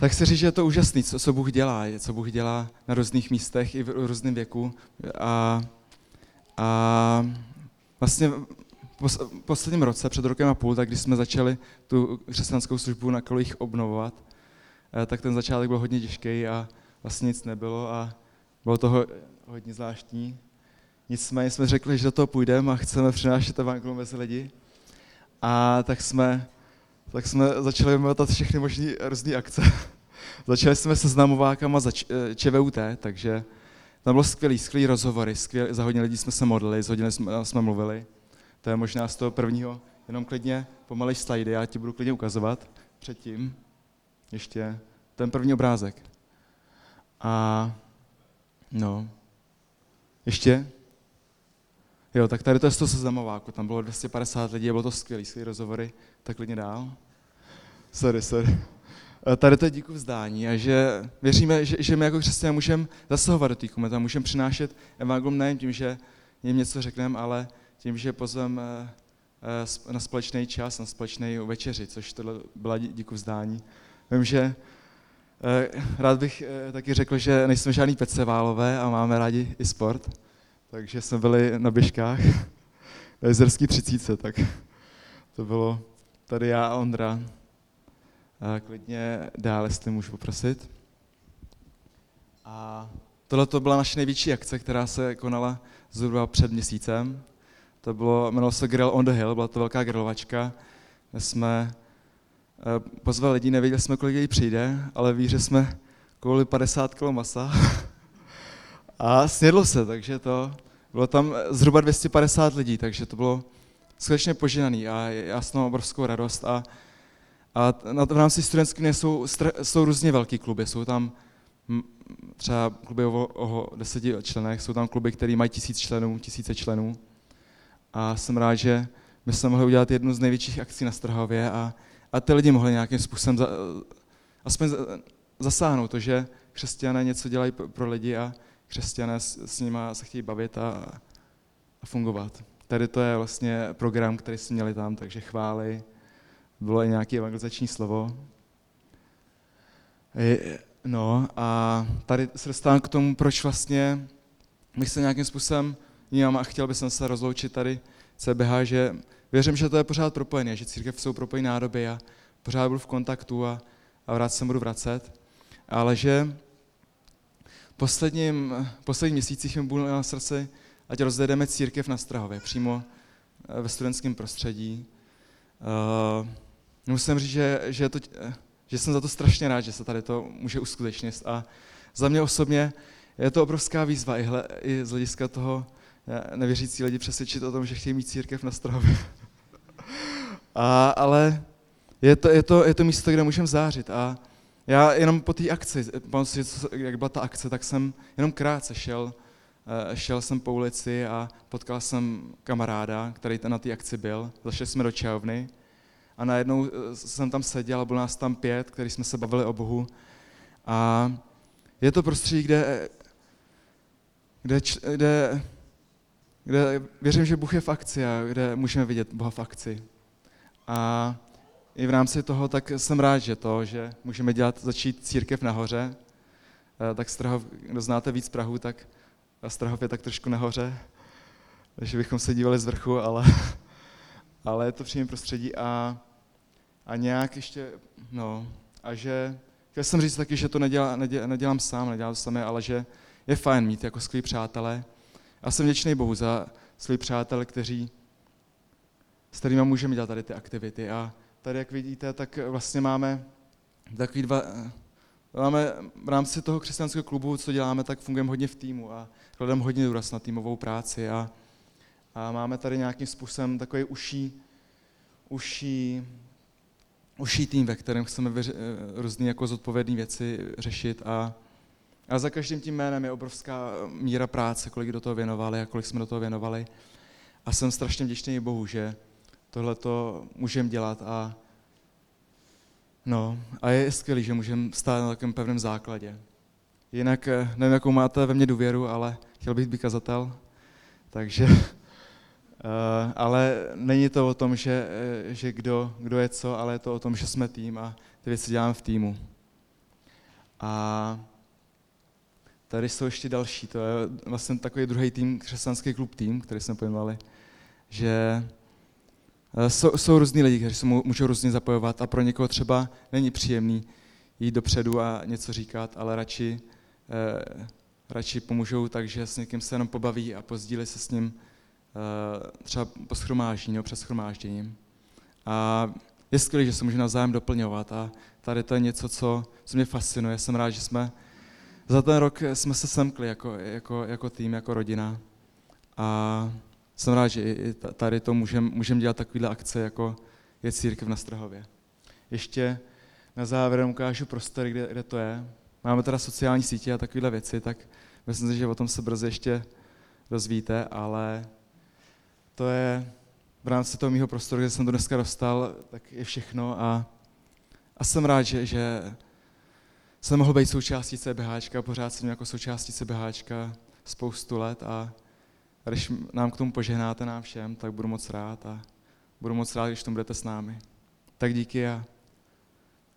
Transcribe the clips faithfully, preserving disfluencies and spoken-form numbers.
Tak si říct, že je to úžasný, co, co Bůh dělá, co Bůh dělá na různých místech i v různém věku. A, a vlastně v posledním roce, před rokem a půl, tak když jsme začali tu křesťanskou službu na kolejích obnovovat, tak ten začátek byl hodně těžký a vlastně nic nebylo a bylo toho hodně zvláštní. Nicméně jsme řekli, že do toho půjdeme a chceme přinášet evangelium mezi lidi. A tak jsme, tak jsme začali vymýšlet všechny možné různé akce. Začali jsme se znamovákama za Č V U T, takže tam bylo skvělý, skvělý rozhovory, skvělý, za hodně lidí jsme se modlili, za hodně jsme, jsme mluvili. To je možná z toho prvního, jenom klidně pomalej slajdy, já ti budu klidně ukazovat předtím. Ještě ten první obrázek. A no, ještě? Jo, tak tady to je z toho seznamováku, tam bylo dvě stě padesát lidí, bylo to skvělý, skvělý rozhovory, tak klidně dál. Sorry, sorry. Tady to je díku vzdání a že věříme, že, že my jako křesťané můžeme zasahovat do té komunity, můžeme přinášet evangelium nejen tím, že jim něco řekneme, ale tím, že pozveme na společný čas, na společný večeři, což tohle byla díku vzdání. Vím, že rád bych taky řekl, že nejsme žádný peceválové a máme rádi i sport, takže jsme byli na Běžkách na jezerský třicítce, tak to bylo tady já a Ondra. A klidně dál, jestli můžu poprosit. A tohle to byla naše největší akce, která se konala zhruba před měsícem. To bylo, jmenovalo se Grill on the Hill, byla to velká grilovačka, kde jsme pozvali lidi, nevěděli jsme, kolik lidí přijde, ale ví, že jsme kouli padesát kilo masa a snědlo se, takže to bylo tam zhruba dvě stě padesát lidí, takže to bylo skutečně požehnaný a já s tím mám obrovskou radost. A, a v rámci studentských dní jsou, jsou různě velký kluby, jsou tam třeba kluby o, o deseti členech, jsou tam kluby, které mají tisíc členů, tisíce členů a jsem rád, že my jsme mohli udělat jednu z největších akcí na Strahově a A ty lidi mohli nějakým způsobem za, aspoň zasáhnout to, že křesťané něco dělají pro lidi a křesťané s, s nimi se chtějí bavit a, a fungovat. Tady to je vlastně program, který jsme měli tam, takže chvály, bylo i nějaké evangelizační slovo. No a tady se dostávám k tomu, proč vlastně bych se nějakým způsobem jiným a chtěl bych se rozloučit tady C B H, že věřím, že to je pořád propojené, že církev jsou propojené nádoby a pořád budu v kontaktu a, a rád se budu vracet. Ale že v posledním, posledním měsících mi bylo na srdci, ať rozjedeme církev na Strahově, přímo ve studentském prostředí. Uh, musím říct, že, že, to, že jsem za to strašně rád, že se tady to může uskutečnit. A za mě osobně je to obrovská výzva i, hle, i z hlediska toho, nevěřící lidi přesvědčit o tom, že chtějí mít církev na Strahově. A, ale je to, je, to, je to místo, kde můžeme zářit. A já jenom po té akci, jak byla ta akce, tak jsem jenom krátce šel. Šel jsem po ulici a potkal jsem kamaráda, který na té akci byl. Zašli jsme do čajovny a najednou jsem tam seděl a bylo nás tam pět, který jsme se bavili o Bohu. A je to prostředí, kde... kde, kde kde věřím, že Bůh je v akci a kde můžeme vidět Boha v akci. A i v rámci toho tak jsem rád, že to, že můžeme dělat, začít církev nahoře, tak Strahov, kdo znáte víc Prahu, tak Strahov je tak trošku nahoře, takže bychom se dívali z vrchu, ale, ale je to příjemné prostředí a, a nějak ještě, no, a že, chtěl jsem říct taky, že to nedělá, nedělá, nedělám sám, nedělám to samé, ale že je fajn mít jako skvělí přátelé. A jsem vděčný Bohu za své přátele, kteří, s kterými můžeme dělat tady ty aktivity. A tady, jak vidíte, tak vlastně máme takový dva... Máme v rámci toho křesťanského klubu, co děláme, tak fungujeme hodně v týmu a klademe hodně důraz na týmovou práci. A, a máme tady nějakým způsobem takový uší, uší, uší tým, ve kterém chceme vyři, různý jako zodpovědné věci řešit. A A za každým tím jménem je obrovská míra práce, kolik do toho věnovali a kolik jsme do toho věnovali. A jsem strašně vděčný Bohu, že tohle to můžeme dělat. A, no, a je skvělý, že můžeme stát na takovém pevném základě. Jinak nevím, jakou máte ve mně důvěru, ale chtěl bych být kazatel. Takže, ale není to o tom, že, že kdo, kdo je co, ale je to o tom, že jsme tým a ty věci děláme v týmu. A tady jsou ještě další, to je vlastně takový druhý tým, křesťanský klub tým, který jsme pojmenovali, že jsou, jsou různý lidi, kteří se můžou různě zapojovat a pro někoho třeba není příjemný jít dopředu a něco říkat, ale radši, eh, radši pomůžou tak, že s někým se jenom pobaví a pozdílí se s ním eh, třeba po shromáždění nebo před shromážděním. A je skvělé, že se můžeme navzájem doplňovat a tady to je něco, co, co mě fascinuje. Jsem rád, že jsme za ten rok jsme se semkli jako, jako, jako tým, jako rodina a jsem rád, že i tady to můžeme můžem dělat takovýhle akce, jako je církev na Strahově. Ještě na závěr ukážu prostor, kde, kde to je. Máme teda sociální sítě a takovéhle věci, tak myslím si, že o tom se brzy ještě dozvíte, ale to je v rámci toho mýho prostoru, kde jsem to dneska dostal, tak je všechno a, a jsem rád, že, že jsem mohl být součástí CBHčka, pořád jsem jako součástí CBHčka spoustu let a když nám k tomu požehnáte nám všem, tak budu moc rád a budu moc rád, když tomu budete s námi. Tak díky a,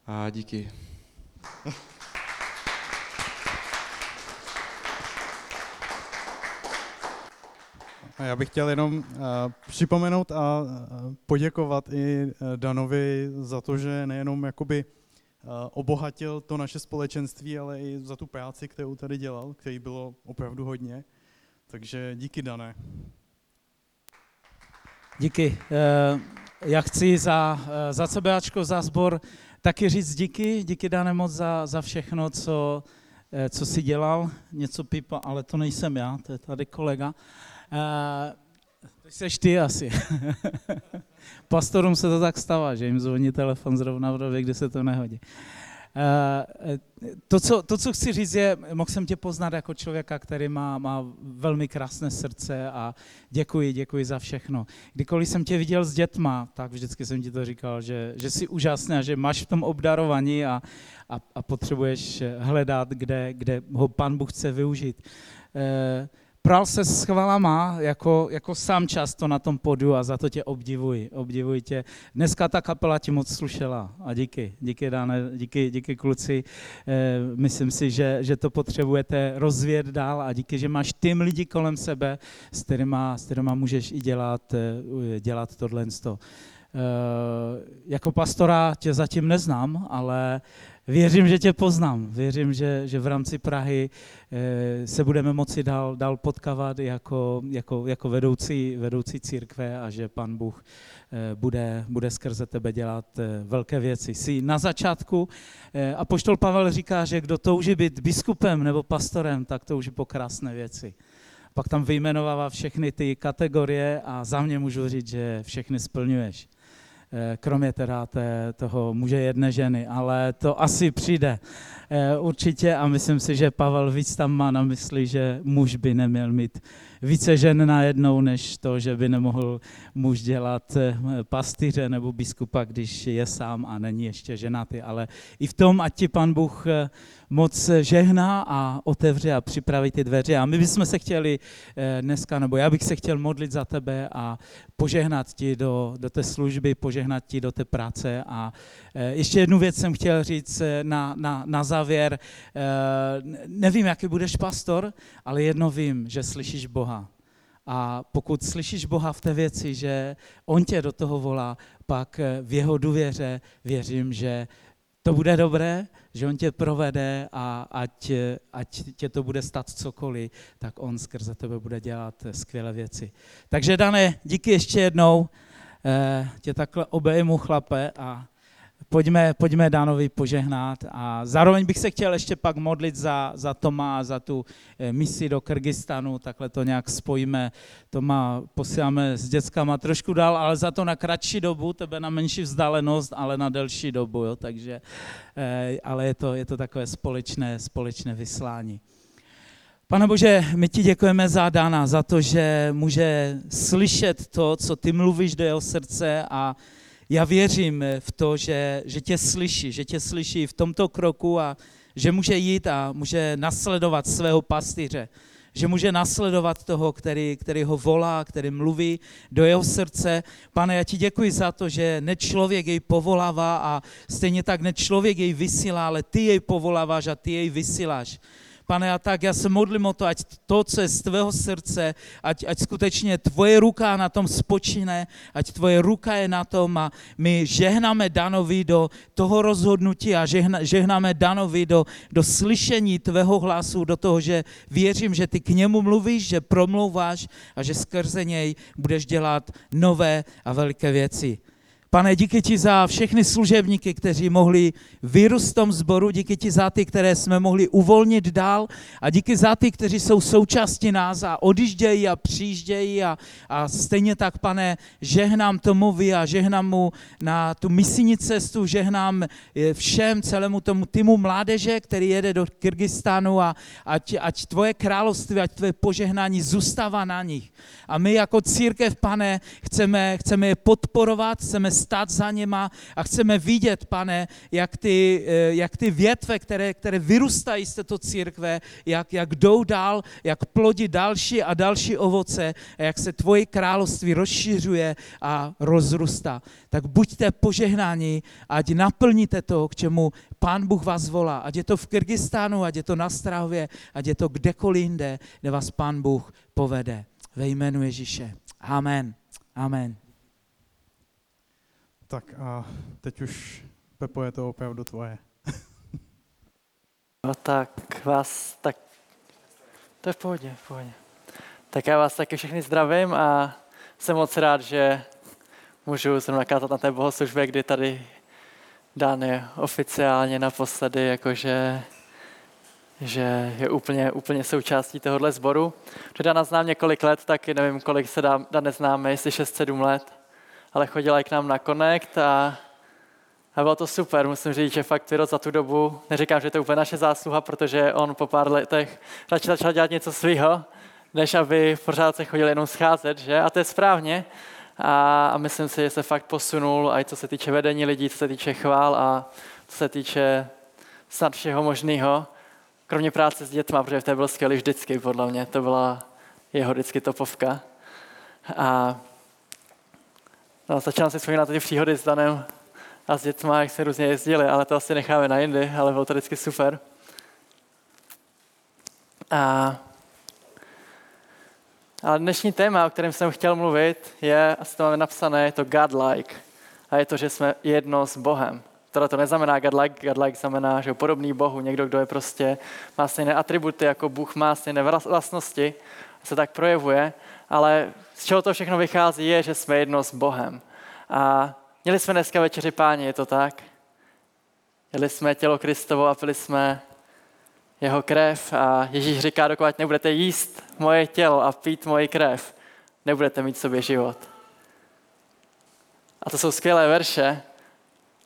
a díky. Já bych chtěl jenom připomenout a poděkovat i Danovi za to, že nejenom jakoby obohatil to naše společenství, ale i za tu práci, kterou tady dělal, který bylo opravdu hodně. Takže díky, Dané. Díky. Já chci za, za CBAčko, za sbor taky říct díky. Díky, Dané, moc za, za všechno, co, co jsi dělal. Něco pipa, ale to nejsem já, to je tady kolega. To jseš ty asi. Pastorům se to tak stává, že jim zvoní telefon zrovna v době, kdy se to nehodí. To co, to, co chci říct je, mohl jsem tě poznat jako člověka, který má, má velmi krásné srdce a děkuji, děkuji za všechno. Kdykoliv jsem tě viděl s dětma, tak vždycky jsem ti to říkal, že, že jsi úžasný a že máš v tom obdarovaní a, a, a potřebuješ hledat, kde, kde ho Pán Bůh chce využít. Pral se s chvalama, jako, jako sám často na tom podu a za to tě obdivuji, obdivuji tě. Dneska ta kapela ti moc slušela a díky, díky Dane, díky, díky kluci. E, myslím si, že, že to potřebujete rozvíjet dál a díky, že máš tým lidí kolem sebe, s kterýma, s kterýma můžeš i dělat, dělat tohle. E, jako pastora tě zatím neznám, ale věřím, že tě poznám, věřím, že, že v rámci Prahy se budeme moci dál, dál potkávat jako, jako, jako vedoucí, vedoucí církve a že Pan Bůh bude, bude skrze tebe dělat velké věci. Jsi na začátku, apoštol Pavel říká, že kdo touží být biskupem nebo pastorem, tak touží po krásné věci. Pak tam vyjmenovává všechny ty kategorie a za mě můžu říct, že všechny splňuješ. Kromě teda té, toho muže jedné ženy, ale to asi přijde určitě a myslím si, že Pavel víc tam má na mysli, že muž by neměl mít více žen najednou, než to, že by nemohl muž dělat pastýře nebo biskupa, když je sám a není ještě ženatý, ale i v tom, ať ti Pan Bůh moc žehná a otevře a připraví ty dveře. A my bychom se chtěli dneska, nebo já bych se chtěl modlit za tebe a požehnat ti do, do té služby, požehnat ti do té práce. A ještě jednu věc jsem chtěl říct na, na, na závěr. Nevím, jaký budeš pastor, ale jedno vím, že slyšíš Boha. A pokud slyšíš Boha v té věci, že on tě do toho volá, pak v jeho důvěře věřím, že to bude dobré, že on tě provede a ať, ať tě to bude stát cokoliv, tak on skrze tebe bude dělat skvělé věci. Takže Dane, díky ještě jednou, tě takhle obejmu, chlape, a pojďme, pojďme Danovi požehnat. A zároveň bych se chtěl ještě pak modlit za, za Toma a za tu misi do Kyrgyzstánu, takhle to nějak spojíme. Toma posíláme s dětskama trošku dál, ale za to na kratší dobu, tebe na menší vzdálenost, ale na delší dobu, jo, takže, ale je to, je to takové společné, společné vyslání. Pane Bože, my ti děkujeme za Dana, za to, že může slyšet to, co ty mluvíš do jeho srdce a já věřím v to, že, že tě slyší, že tě slyší v tomto kroku a že může jít a může nasledovat svého pastýře, že může nasledovat toho, který, který ho volá, který mluví do jeho srdce. Pane, já ti děkuji za to, že ne člověk jej povolává a stejně tak ne člověk jej vysílá, ale ty jej povoláváš a ty jej vysíláš. Pane, a tak já se modlím o to, ať to, co je z tvého srdce, ať, ať skutečně tvoje ruka na tom spočine, ať tvoje ruka je na tom a my žehnáme Danovi do toho rozhodnutí a žehna, žehnáme Danovi do, do slyšení tvého hlasu, do toho, že věřím, že ty k němu mluvíš, že promlouváš a že skrze něj budeš dělat nové a velké věci. Pane, díky ti za všechny služebníky, kteří mohli vyrůst v tom sboru, díky ti za ty, které jsme mohli uvolnit dál a díky za ty, kteří jsou součástí nás a odjíždějí a přijíždějí a, a stejně tak, pane, žehnám Tomovi a žehnám mu na tu misijní cestu, žehnám všem, celému tomu týmu mládeže, který jede do Kyrgyzstánu a ať, ať tvoje království, ať tvoje požehnání zůstává na nich. A my jako církev, pane, chceme, chceme je podporovat, chceme stát za něma a chceme vidět, pane, jak ty, jak ty větve, které, které vyrůstají z této církve, jak, jak jdou dál, jak plodí další a další ovoce a jak se tvoje království rozšiřuje a rozrůstá. Tak buďte požehnáni, ať naplníte to, k čemu Pán Bůh vás volá. Ať je to v Kyrgyzstánu, ať je to na Strahově, ať je to kdekoliv jinde, kde vás Pán Bůh povede. Ve jménu Ježíše. Amen. Amen. Tak a teď už, Pepo, je to opravdu tvoje. No tak vás, tak to je v pohodě, v pohodě. Tak já vás taky všechny zdravím a jsem moc rád, že můžu zrovna kázat na té bohoslužbě, kdy tady Dan je oficiálně naposledy, jakože že je úplně, úplně součástí tohohle sboru. Protože Dana znám několik let, tak nevím, kolik se dá, Dana známe, jestli šest sedm let. Ale chodila i k nám na Connect a, a bylo to super. Musím říct, že fakt Vyrost za tu dobu, neříkám, že to je úplně naše zásluha, protože on po pár letech radši začal dělat něco svýho, než aby pořád se chodil jenom scházet, že? A to je správně. A, a myslím si, že se fakt posunul, a i co se týče vedení lidí, co se týče chvál a co se týče snad všeho možného, kromě práce s dětma, protože to byl skvělý vždycky, podle mě. To byla jeho vždycky topovka. A No, začal si vzpomínat ty příhody s Danem a s dětma, jak se různě jezdili, ale to asi necháme na jindy, ale bylo to vždycky super. A, a dnešní téma, o kterém jsem chtěl mluvit, je, asi to máme napsané, je to Godlike. A je to, že jsme jedno s Bohem. Teda to neznamená Godlike, Godlike znamená, že je podobný Bohu, někdo, kdo je prostě, má stejné atributy, jako Bůh má stejné vlastnosti, se tak projevuje, ale z čeho to všechno vychází je, že jsme jedno s Bohem. A měli jsme dneska večeři Páně, je to tak? Jeli jsme tělo Kristovo a pili jsme jeho krev a Ježíš říká, dokud nebudete jíst moje tělo a pít moji krev, nebudete mít v sobě život. A to jsou skvělé verše,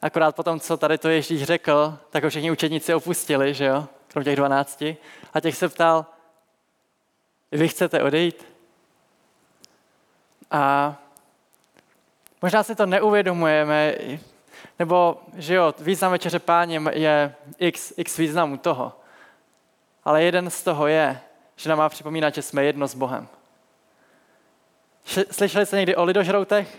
akorát potom, co tady to Ježíš řekl, tak ho všichni učedníci opustili, že jo, krom těch dvanácti, a těch se ptal, vy chcete odejít? A možná si to neuvědomujeme, nebo, že jo, význam večeře Páně je x, x významů toho. Ale jeden z toho je, že nám má připomínat, že jsme jedno s Bohem. Slyšeli jste někdy o lidožroutech?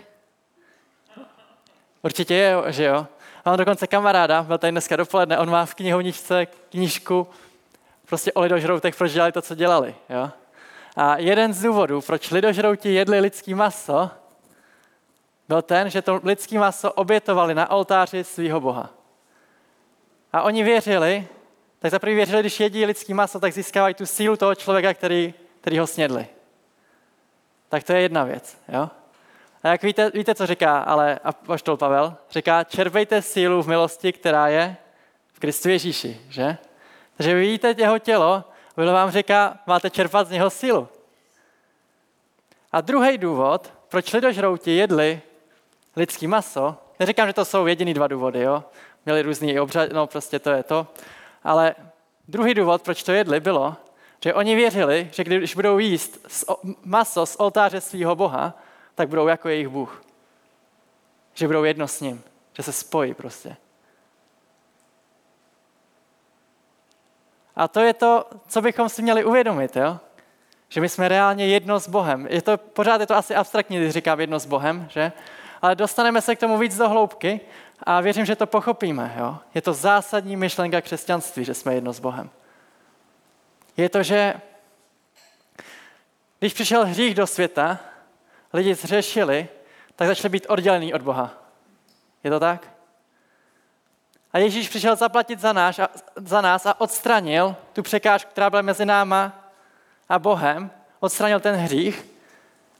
Určitě je, že jo. Mám dokonce kamaráda, byl tady dneska dopoledne, on má v knihovničce knížku prostě o lidožroutech, proč dělali to, co dělali, jo. A jeden z důvodů, proč lidožrouti jedli lidský maso, byl ten, že to lidský maso obětovali na oltáři svého Boha. A oni věřili, tak zaprvé věřili, když jedí lidský maso, tak získávají tu sílu toho člověka, který, který ho snědli. Tak to je jedna věc, jo. A jak víte, víte co říká ale apoštol Pavel? Říká, čerpejte sílu v milosti, která je v Kristu Ježíši, že? Takže vy vidíte jeho tělo, Bible vám říká, máte čerpat z něho sílu. A druhý důvod, proč lidožrouti jedli lidský maso, neříkám, že to jsou jediný dva důvody, jo? Měli různý obřad, no prostě to je to, ale druhý důvod, proč to jedli, bylo, že oni věřili, že když budou jíst maso z oltáře svého Boha, tak budou jako jejich Bůh. Že budou jedno s ním, že se spojí prostě. A to je to, co bychom si měli uvědomit, jo? Že my jsme reálně jedno s Bohem. Je to, pořád je to asi abstraktní, když říkám jedno s Bohem, že? Ale dostaneme se k tomu víc do hloubky a věřím, že to pochopíme. Jo? Je to zásadní myšlenka křesťanství, že jsme jedno s Bohem. Je to, že když přišel hřích do světa, lidi zhřešili, tak začali být oddělený od Boha. Je to tak? A Ježíš přišel zaplatit za nás a, za nás a odstranil tu překážku, která byla mezi náma a Bohem, odstranil ten hřích.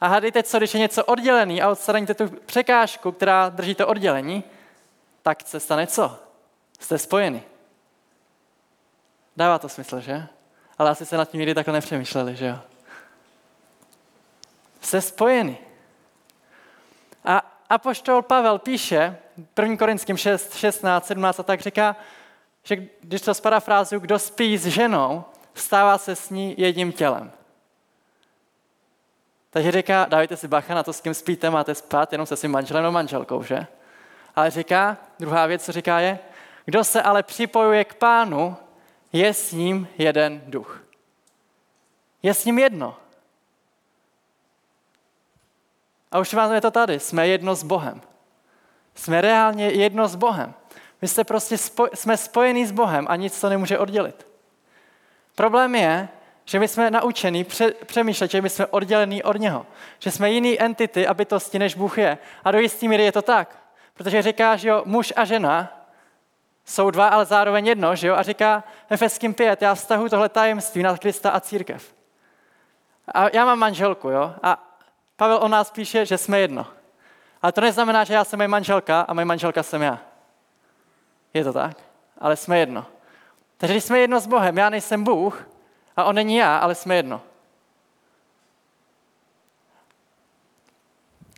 A hádejte, co, když je něco oddělený a odstraníte tu překážku, která drží to oddělení, tak se stane co? Jste spojeni. Dává to smysl, že? Ale asi se nad tím nikdy takhle nepřemýšleli, že jo? Jste spojeni. A apoštol Pavel píše, první Korinským šest, šestnáct, sedmnáct a tak říká, že když to sparafrázuju, kdo spí s ženou, stává se s ní jedním tělem. Takže říká, dávajte si bacha na to, s kým spíte, máte spát jenom se svým manželem nebo manželkou, že? Ale říká, druhá věc, co říká je, kdo se ale připojuje k Pánu, je s ním jeden duch. Je s ním jedno. A už máme to tady, jsme jedno s Bohem. Jsme reálně jedno s Bohem. My jsme prostě spoj, jsme spojení s Bohem a nic to nemůže oddělit. Problém je, že my jsme naučení pře, přemýšlet, že my jsme oddělení od něho. Že jsme jiný entity a bytosti, než Bůh je. A do jistý míry je to tak. Protože říká, že jo, muž a žena jsou dva, ale zároveň jedno, že jo? A říká Efeským pět, já vztahuji tohle tajemství na Krista a církev. A já mám manželku, jo? A Pavel o nás píše, že jsme jedno. Ale to neznamená, že já jsem moje manželka a moje manželka jsem já. Je to tak? Ale jsme jedno. Takže když jsme jedno s Bohem, já nejsem Bůh a on není já, ale jsme jedno.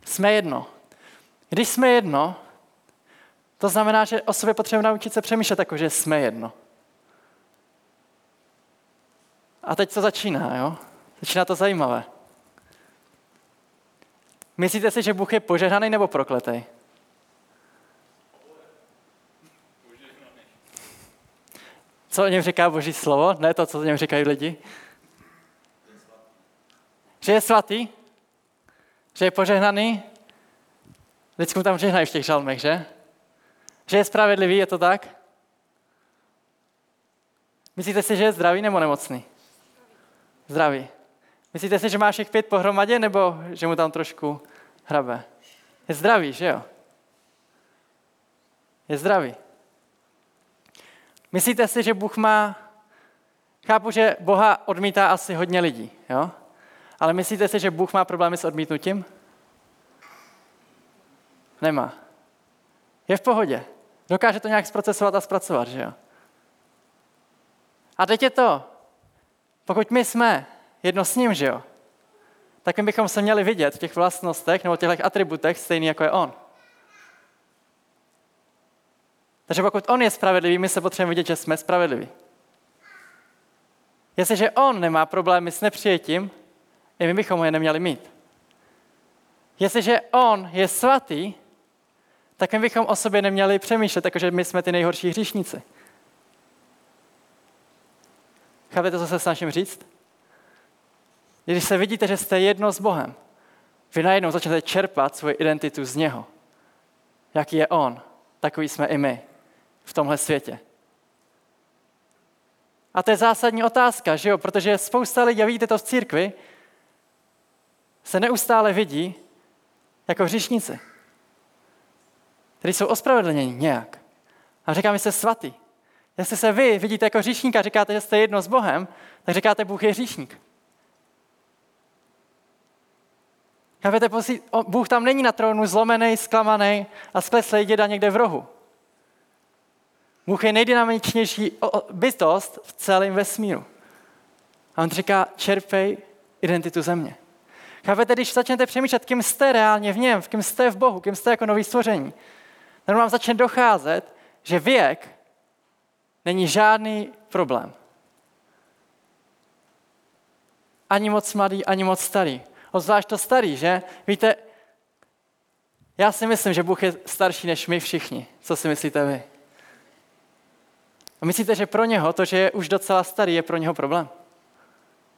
Jsme jedno. Když jsme jedno, to znamená, že o sobě potřebujeme naučit se přemýšlet jako, že jsme jedno. A teď to začíná, jo? Začíná to zajímavé. Myslíte si, že Bůh je požehnaný nebo prokletý? Co o něm říká Boží slovo? Ne to, co o něm říkají lidi. Že je svatý? Že je požehnaný? Vždycky mu tam žehnají v těch žalmech, že? Že je spravedlivý, je to tak? Myslíte si, že je zdravý nebo nemocný? Zdravý. Myslíte si, že má všech pět pohromadě, nebo že mu tam trošku hrabe? Je zdravý, že jo? Je zdravý. Myslíte si, že Bůh má... Chápu, že Boha odmítá asi hodně lidí, jo? Ale myslíte si, že Bůh má problémy s odmítnutím? Nemá. Je v pohodě. Dokáže to nějak zprocesovat a zpracovat, že jo? A teď je to. Pokud my jsme jedno s ním, že jo? Tak my bychom se měli vidět v těch vlastnostech nebo těch atributech stejný, jako je on. Takže pokud on je spravedlivý, my se potřebujeme vidět, že jsme spravedliví. Jestliže on nemá problémy s nepřijetím, i my bychom ho je neměli mít. Jestliže on je svatý, tak my bychom o sobě neměli přemýšlet, jakože my jsme ty nejhorší hříšníci. Chápete, co se snažím říct? Když se vidíte, že jste jedno s Bohem, vy najednou začnete čerpat svoji identitu z něho. Jaký je on, takový jsme i my v tomhle světě. A to je zásadní otázka, že jo? Protože spousta lidí, a vidíte to v církvi, se neustále vidí jako hříšníci, kteří jsou ospravedlněni nějak. A říkáme, jste svatý. Jestli se vy vidíte jako hříšníka a říkáte, že jste jedno s Bohem, tak říkáte, Bůh je hříšník. Chápete, Bůh tam není na trónu zlomený, zklamaný a skleslý děda někde v rohu. Bůh je nejdynamičnější bytost v celém vesmíru. A on říká, čerpej identitu ze mě. Chápete, když začnete přemýšlet, kým jste reálně v něm, kým jste v Bohu, kým jste jako nový stvoření, tak vám začne docházet, že věk není žádný problém. Ani moc mladý, ani moc starý. Odzvlášť to starý, že? Víte, já si myslím, že Bůh je starší než my všichni. Co si myslíte vy? A myslíte, že pro něho to, že je už docela starý, je pro něho problém?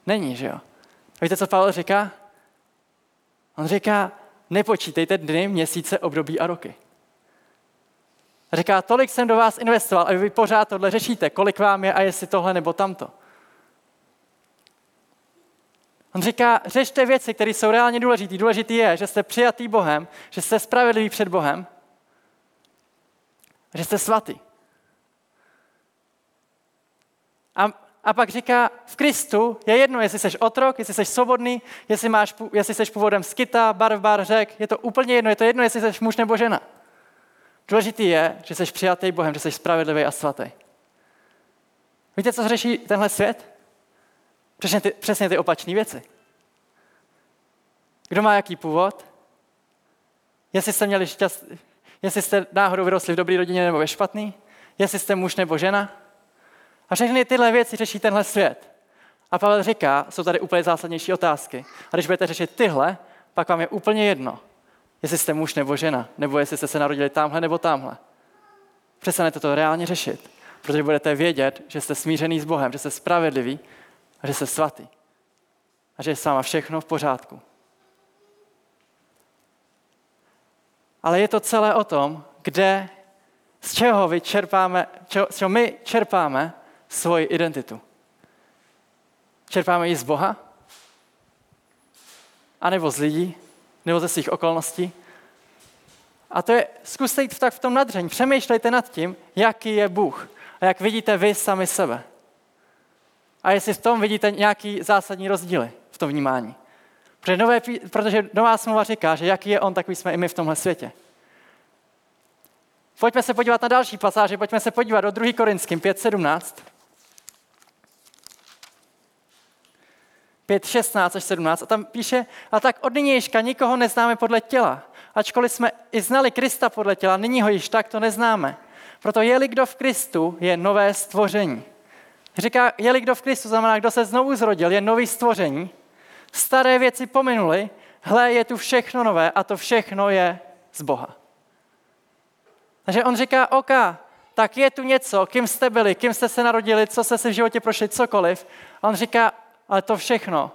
Není, že jo? A víte, co Pavel říká? On říká, nepočítejte dny, měsíce, období a roky. A říká, tolik jsem do vás investoval, a vy pořád tohle řešíte, kolik vám je a jestli tohle nebo tamto. On říká, řešte věci, které jsou reálně důležité. Důležitý je, že jste přijatý Bohem, že jste spravedlivý před Bohem, že jste svatý. A, a pak říká, v Kristu je jedno, jestli jsi otrok, jestli jsi svobodný, jestli, máš, jestli jsi původem z Kita, barbar, řek, je to úplně jedno, je to jedno, jestli jsi muž nebo žena. Důležitý je, že jsi přijatý Bohem, že jsi spravedlivý a svatý. Víte, co řeší tenhle svět? Přesně ty, přesně ty opačné věci. Kdo má jaký původ? Jestli jste měli šťast... jestli jste náhodou vyrostli v dobré rodině nebo ve špatný? Jestli jste muž nebo žena? A všechny tyhle věci řeší tenhle svět. A Pavel říká, jsou tady úplně zásadnější otázky. A když budete řešit tyhle, pak vám je úplně jedno, jestli jste muž nebo žena, nebo jestli jste se narodili tamhle nebo tamhle. Přestanete to reálně řešit, protože budete vědět, že jste smířený s Bohem, že jste spravedlivý, a že jste svatý. A že je s váma všechno v pořádku. Ale je to celé o tom, kde, z čeho, vy čerpáme, čeho, z čeho my čerpáme svoji identitu. Čerpáme ji z Boha? A nebo z lidí? Nebo ze svých okolností? A to je, zkuste jít tak v tom nadření. Přemýšlejte nad tím, jaký je Bůh. A jak vidíte vy sami sebe. A jestli v tom vidíte nějaký zásadní rozdíly v tom vnímání. Protože, nové, protože nová smlouva říká, že jaký je on, takový jsme i my v tomhle světě. Pojďme se podívat na další pasáže, pojďme se podívat do druhého Korinským pět sedmnáct. pět šestnáct až sedmnáct. A tam píše, a tak od nynějška nikoho neznáme podle těla. Ačkoliv jsme i znali Krista podle těla, nyní ho již tak to neznáme. Proto je-li kdo v Kristu, je nové stvoření. Říká, je-li kdo v Kristu, znamená, kdo se znovu zrodil, je nový stvoření. Staré věci pominuly, hle, je tu všechno nové a to všechno je z Boha. Takže on říká, OK, tak je tu něco, kým jste byli, kým jste se narodili, co jste si v životě prošli, cokoliv. A on říká, ale to všechno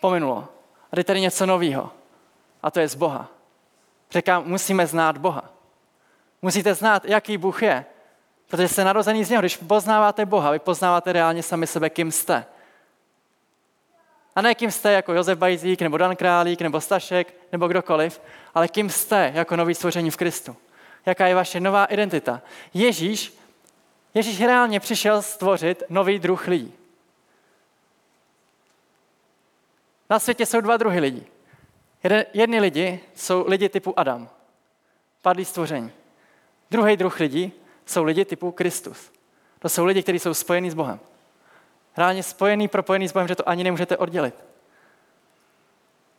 pominulo. A je tady něco nového. A to je z Boha. Říká, musíme znát Boha. Musíte znát, jaký Bůh je. Protože jste narozený z něho. Když poznáváte Boha, vy poznáváte reálně sami sebe, kým jste. A ne kým jste jako Josef Bajzik, nebo Dan Králík, nebo Stašek, nebo kdokoliv, ale kým jste jako nový stvoření v Kristu. Jaká je vaše nová identita. Ježíš, Ježíš reálně přišel stvořit nový druh lidí. Na světě jsou dva druhy lidí. Jedni lidi jsou lidi typu Adam. Padlý stvoření. Druhý druh lidí jsou lidi typu Kristus. To jsou lidi, kteří jsou spojení s Bohem. Reálně spojení, propojený s Bohem, že to ani nemůžete oddělit.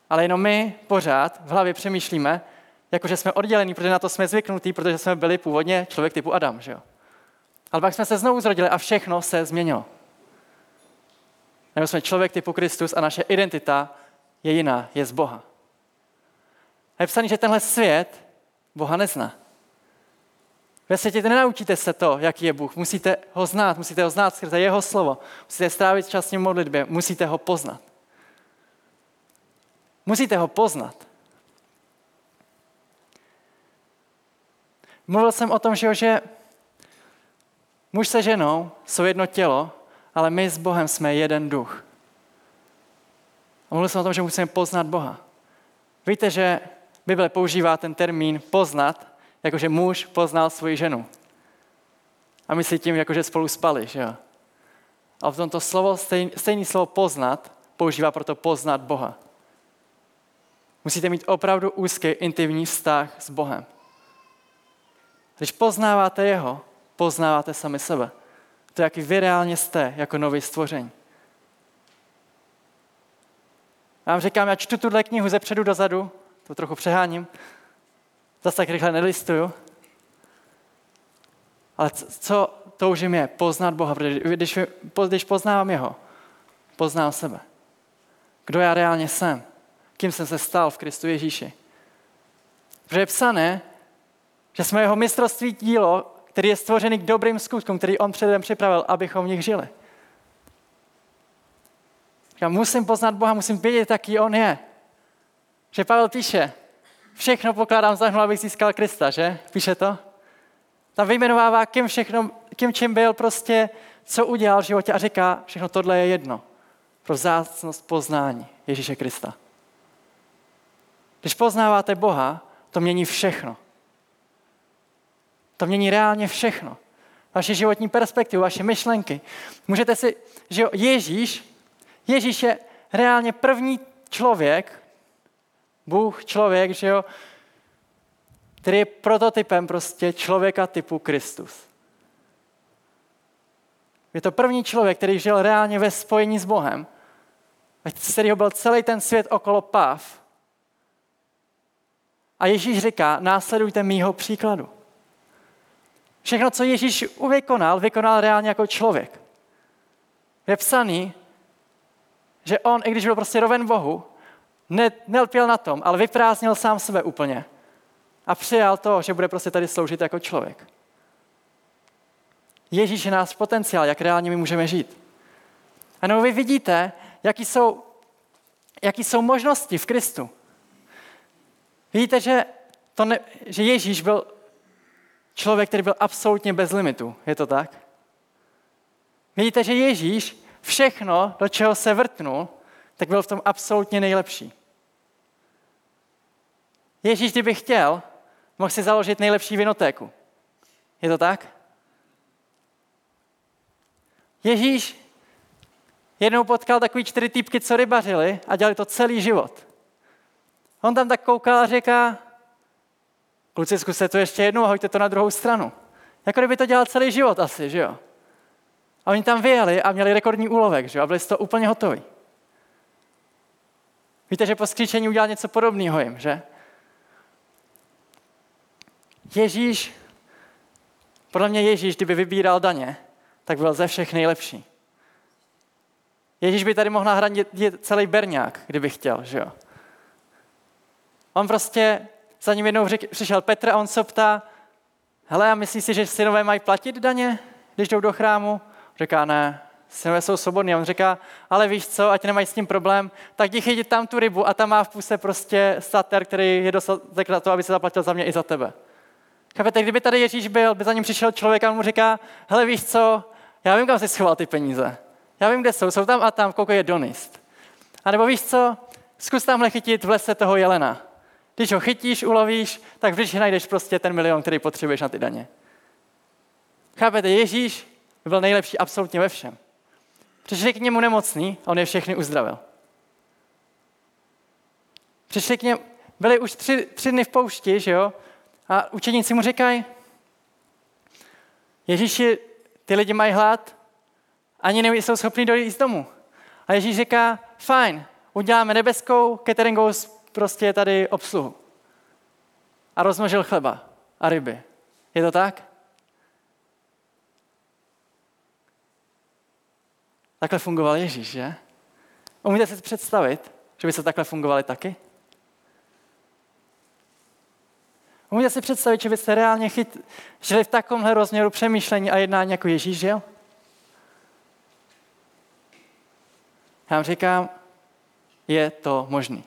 Ale jenom my pořád v hlavě přemýšlíme, jakože jsme oddělení, protože na to jsme zvyknutí, protože jsme byli původně člověk typu Adam, že jo? Ale pak jsme se znovu zrodili a všechno se změnilo. Nebo jsme člověk typu Kristus a naše identita je jiná, je z Boha. A je psaný, že tenhle svět Boha nezná. Ve světě nenaučíte se to, jaký je Bůh. Musíte ho znát, musíte ho znát skrze jeho slovo. Musíte strávit čas s ním v modlitbě, musíte ho poznat. Musíte ho poznat. Mluvil jsem o tom, že, že muž se ženou jsou jedno tělo, ale my s Bohem jsme jeden duch. A mluvil jsem o tom, že musíme poznat Boha. Víte, že Bible používá ten termín poznat, jakože muž poznal svoji ženu. A myslí tím, jakože spolu spali, že jo. A v tomto slovo, stejný, stejný slovo poznat, používá proto poznat Boha. Musíte mít opravdu úzký, intimní vztah s Bohem. Když poznáváte jeho, poznáváte sami sebe. To, jaký vy reálně jste, jako nový stvoření. Já vám říkám, já čtu tuhle knihu ze předu dozadu, to trochu přeháním, zase tak rychle nelistuju. Ale co toužím je? Poznat Boha. Protože když, když poznávám jeho, poznám sebe. Kdo já reálně jsem? Kým jsem se stal v Kristu Ježíši? Protože je psané, že jsme jeho mistrovství dílo, který je stvořený k dobrým skutkům, který on předem připravil, abychom v nich žili. Já musím poznat Boha, musím vědět, jaký on je. Že Pavel píše, všechno pokládám za hnu, abych získal Krista, že? Píše to? Tam vyjmenovává, kým všechno, kým čím byl prostě, co udělal v životě a říká, všechno tohle je jedno. Pro vzácnost poznání Ježíše Krista. Když poznáváte Boha, to mění všechno. To mění reálně všechno. Vaše životní perspektivu, vaše myšlenky. Můžete si, že Ježíš, Ježíš je reálně první člověk, Bůh, člověk, že jo, který je prototypem prostě člověka typu Kristus. Je to první člověk, který žil reálně ve spojení s Bohem, z kterého byl celý ten svět okolo páv. A Ježíš říká, následujte mýho příkladu. Všechno, co Ježíš vykonal, vykonal reálně jako člověk. Je psaný, že on, i když byl prostě roven Bohu, ne, nelpěl na tom, ale vyprázdnil sám sebe úplně. A přijal to, že bude prostě tady sloužit jako člověk. Ježíš je náš potenciál, jak reálně my můžeme žít. A nebo vy vidíte, jaký jsou, jaký jsou možnosti v Kristu. Vidíte, že, to ne, že Ježíš byl člověk, který byl absolutně bez limitu. Je to tak? Vidíte, že Ježíš všechno, do čeho se vrtnul, tak byl v tom absolutně nejlepší. Ježíš, kdyby chtěl, mohl si založit nejlepší vinotéku. Je to tak? Ježíš jednou potkal takový čtyři týpky, co rybařili a dělali to celý život. On tam tak koukal a říká, kluci, zkuste to ještě jednou a hoďte to na druhou stranu. Jako kdyby to dělal celý život asi, že jo? A oni tam vyjeli a měli rekordní úlovek, že jo? A byli z toho úplně hotoví. Víte, že po skříčení udělal něco podobného jim, že? Ježíš, podle mě Ježíš, kdyby vybíral daně, tak byl ze všech nejlepší. Ježíš by tady mohl nahradit celý berňák, kdyby chtěl, že jo? On prostě, za ním jednou řek, přišel Petr a on se ptá, hele, a myslíš si, že synové mají platit daně, když jdou do chrámu? Říká, ne, synové jsou svobodní. A on říká, ale víš co, ať nemají s tím problém, tak jdi chytit tam tu rybu a tam má v puse prostě statér, který je dostatek na to, aby se zaplatil za mě i za tebe. Chápete, kdyby tady Ježíš byl, by za ním přišel člověk a mu říká, hele, víš co, já vím, kam jsi schoval ty peníze. Já vím, kde jsou, jsou tam a tam, koliko je donést. A nebo víš co, zkus tamhle chytit v lese toho jelena. Když ho chytíš, ulovíš, tak vždycky najdeš prostě ten milion, který potřebuješ na ty daně. Chápete, Ježíš byl nejlepší absolutně ve všem. Přišli k němu nemocný a on je všechny uzdravil. Přišli k němu, byli už tři, tři dny v poušti, že jo? A učeníci mu říkají, Ježíši, ty lidi mají hlad, ani nejsou schopni dojít domů. A Ježíš říká, fajn, uděláme nebeskou cateringovou prostě tady obsluhu. A rozmnožil chleba a ryby. Je to tak? Takhle fungoval Ježíš, že? Umíte si představit, že by se takhle fungovali taky? Umíte si představit, že byste reálně chyt, žili v takomhle rozměru přemýšlení a jednání, jako Ježíš žil? Já vám říkám, je to možný.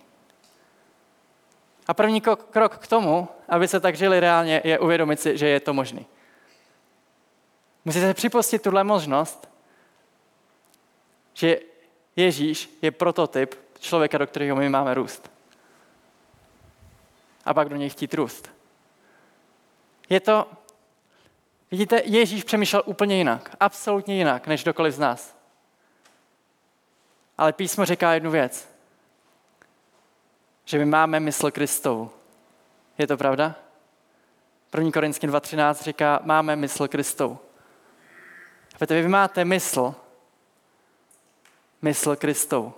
A první krok k tomu, aby se tak žili reálně, je uvědomit si, že je to možný. Musíte se připustit tuhle možnost, že Ježíš je prototyp člověka, do kterého my máme růst. A pak do něj chtít růst. Je to, vidíte, Ježíš přemýšlel úplně jinak, absolutně jinak, než kdokoliv z nás. Ale písmo říká jednu věc, že my máme mysl Kristovu. Je to pravda? první Korinským dva třináct říká, máme mysl Kristovu. A protože vy máte mysl, mysl Kristovu.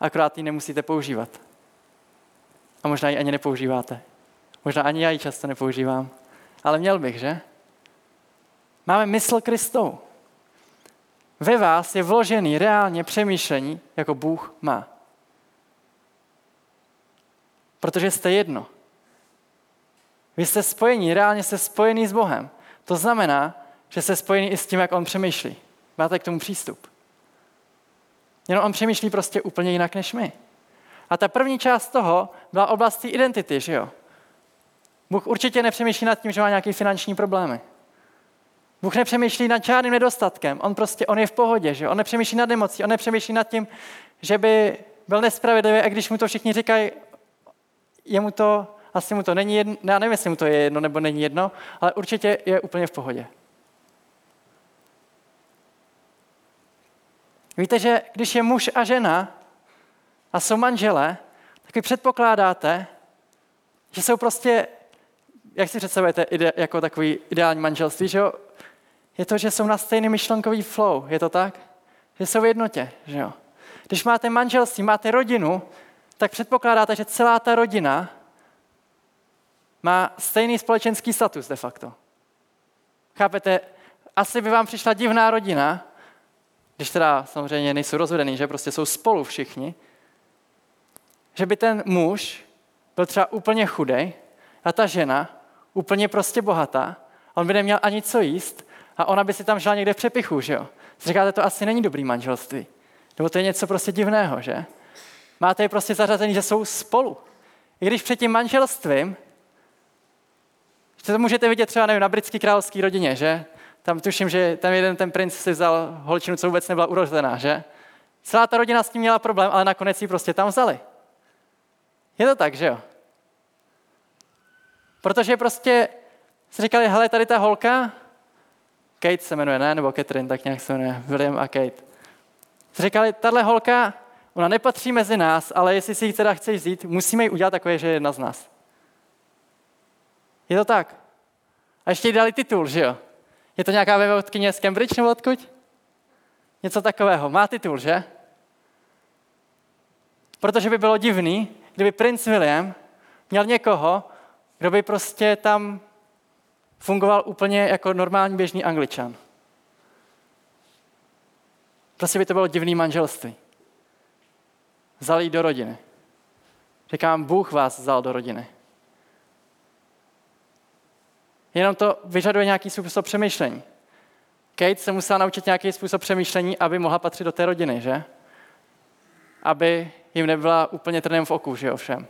Akorát ji nemusíte používat. A možná ji ani nepoužíváte. Možná ani já ji často nepoužívám. Ale měl bych, že? Máme mysl Kristovu. Ve vás je vložený reálně přemýšlení, jako Bůh má. Protože jste jedno. Vy jste spojení, reálně jste spojení s Bohem. To znamená, že jste spojení i s tím, jak on přemýšlí. Máte k tomu přístup. Jenom on přemýšlí prostě úplně jinak než my. A ta první část toho byla oblast té identity, že jo? Bůh určitě nepřemýšlí nad tím, že má nějaké finanční problémy. Bůh nepřemýšlí nad žádným nedostatkem. On prostě, on je v pohodě, že jo? On nepřemýšlí nad nemocí, on nepřemýšlí nad tím, že by byl nespravedlivý, a když mu to všichni říkají, je mu to, asi mu to není jedno, já nevím, jestli mu to je jedno nebo není jedno, ale určitě je úplně v pohodě. Víte, že když je muž a žena a jsou manžele, tak vy předpokládáte, že jsou prostě, jak si představujete ide, jako takový ideální manželství, že jo? Je to, že jsou na stejný myšlenkový flow, je to tak? Že jsou v jednotě, že jo? Když máte manželství, máte rodinu, tak předpokládáte, že celá ta rodina má stejný společenský status de facto. Chápete? Asi by vám přišla divná rodina, když teda samozřejmě nejsou rozvedený, že prostě jsou spolu všichni, že by ten muž byl třeba úplně chudej a ta žena úplně prostě bohatá, on by neměl ani co jíst a ona by si tam žila někde v přepichu, že jo? Říkáte, to asi není dobrý manželství. Nebo to je něco prostě divného, že? Máte je prostě zařazený, že jsou spolu. I když před tím manželstvím, že to můžete vidět třeba, nevím, na britský královský rodině, že? Tam tuším, že tam jeden ten princ si vzal holčinu, co vůbec nebyla urozená, že? Celá ta rodina s tím měla problém, ale nakonec ji prostě tam vzali. Je to tak, že jo? Protože prostě si říkali, hele, tady ta holka, Kate se jmenuje, ne? Nebo Catherine, tak nějak se jmenuje, William a Kate. Si říkali, tahle holka, ona nepatří mezi nás, ale jestli si ji teda chceš vzít, musíme ji udělat takové, že je jedna z nás. Je to tak. A ještě jí dali titul, že jo? Je to nějaká vévodkyně z Cambridge nebo odkud? Něco takového. Má titul, že? Protože by bylo divný, kdyby princ William měl někoho, kdo by prostě tam fungoval úplně jako normální běžný Angličan. Prostě by to bylo divný manželství. Vzal jí do rodiny. Říkám, Bůh vás vzal do rodiny. Jenom to vyžaduje nějaký způsob přemýšlení. Kate se musela naučit nějaký způsob přemýšlení, aby mohla patřit do té rodiny, že? Aby jim nebyla úplně trnem v oku, že ovšem.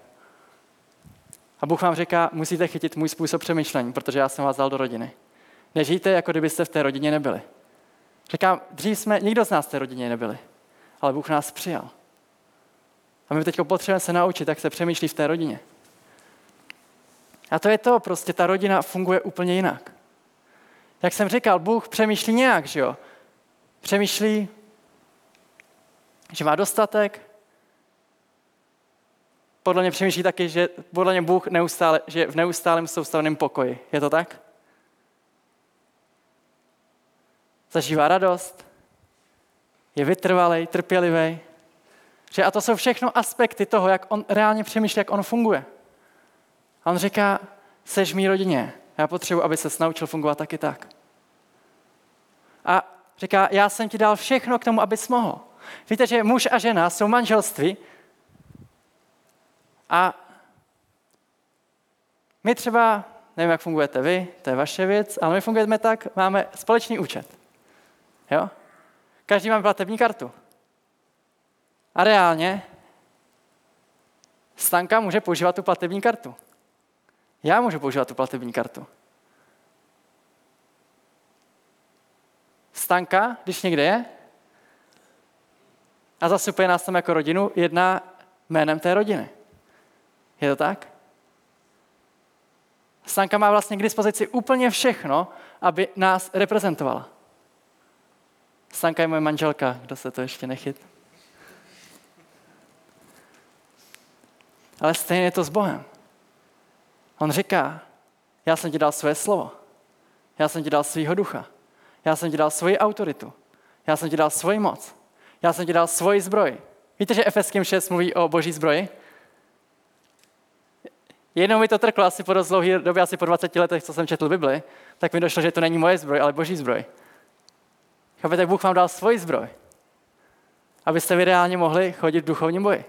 A Bůh vám říká, musíte chytit můj způsob přemýšlení, protože já jsem vás dal do rodiny. Nežijte, jako kdybyste v té rodině nebyli. Říkám, dřív jsme, nikdo z nás v té rodině nebyli, ale Bůh nás přijal. A my teď potřebujeme se naučit, jak se přemýšlí v té rodině. A to je to, prostě ta rodina funguje úplně jinak. Jak jsem říkal, Bůh přemýšlí nějak, že jo? Přemýšlí, že má dostatek. Podle mě přemýšlí taky, že podle mě Bůh neustále, že je v neustálém soustavném pokoji. Je to tak? Zažívá radost, je vytrvalej, trpělivý. Že a to jsou všechno aspekty toho, jak on reálně přemýšlí, jak on funguje. A on říká, seš v mý rodině, já potřebuji, aby ses naučil fungovat taky tak. A říká, já jsem ti dal všechno k tomu, abys mohl. Víte, že muž a žena jsou manželství a my třeba, nevím, jak fungujete vy, to je vaše věc, ale my fungujeme tak, máme společný účet. Jo? Každý máme platební kartu. A reálně Stanka může používat tu platební kartu. Já můžu používat tu platební kartu. Stanka, když někde je a zasupuje nás tam jako rodinu, jedná jménem té rodiny. Je to tak? Stanka má vlastně k dispozici úplně všechno, aby nás reprezentovala. Stanka je moje manželka, kdo se to ještě nechyt. Ale stejně je to s Bohem. On říká, já jsem ti dal své slovo, já jsem ti dal svýho ducha, já jsem ti dal svoji autoritu, já jsem ti dal svoji moc, já jsem ti dal svoji zbroji. Víte, že Efeským šest mluví o boží zbroji? Jednou mi to trklo asi po dost dlouhé době, asi po dvaceti letech, co jsem četl Bibli, tak mi došlo, že to není moje zbroj, ale boží zbroj. Chápete, Bůh vám dal svoji zbroj, abyste vy reálně mohli chodit v duchovním boji,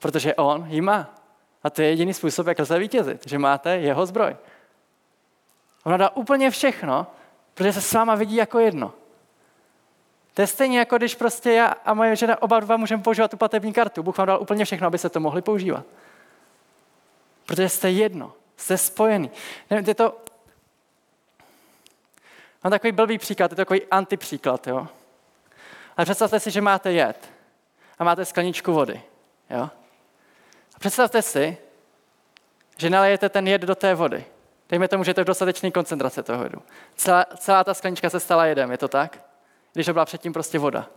protože on ji má. A to je jediný způsob, jak lze vítězit, že máte jeho zbroj. Ona dá úplně všechno, protože se s váma vidí jako jedno. To je stejně jako když prostě já a moje žena oba dva můžeme používat tu platební kartu. Bůh vám dal úplně všechno, aby se to mohli používat. Protože jste jedno, jste spojený. Nevím, je to... Mám takový blbý příklad, je to takový antipříklad, jo. A představte si, že máte jed a máte skleničku vody, jo. A představte si, že nalejete ten jed do té vody. Dejme tomu, že to je v dostatečné koncentrace toho jedu. Celá, celá ta sklenička se stala jedem, je to tak? Když to byla předtím prostě voda.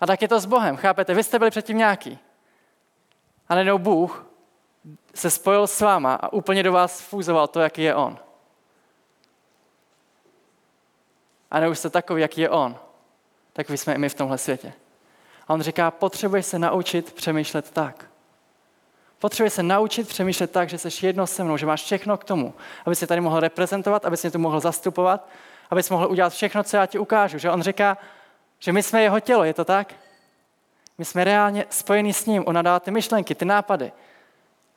A tak je to s Bohem, chápete? Vy jste byli předtím nějaký. A najednou Bůh se spojil s váma a úplně do vás fúzoval to, jaký je On. A ne už jste takový, jaký je On, tak vy jsme i my v tomhle světě. A On říká, potřebuješ se naučit přemýšlet tak. Potřebuješ se naučit přemýšlet tak, že jsi jedno se mnou, že máš všechno k tomu, aby jsi tady mohl reprezentovat, aby jsi mě tu mohl zastupovat, aby jsi mohl udělat všechno, co já ti ukážu. Že on říká, že my jsme jeho tělo, je to tak? My jsme reálně spojení s ním, on nám dává ty myšlenky, ty nápady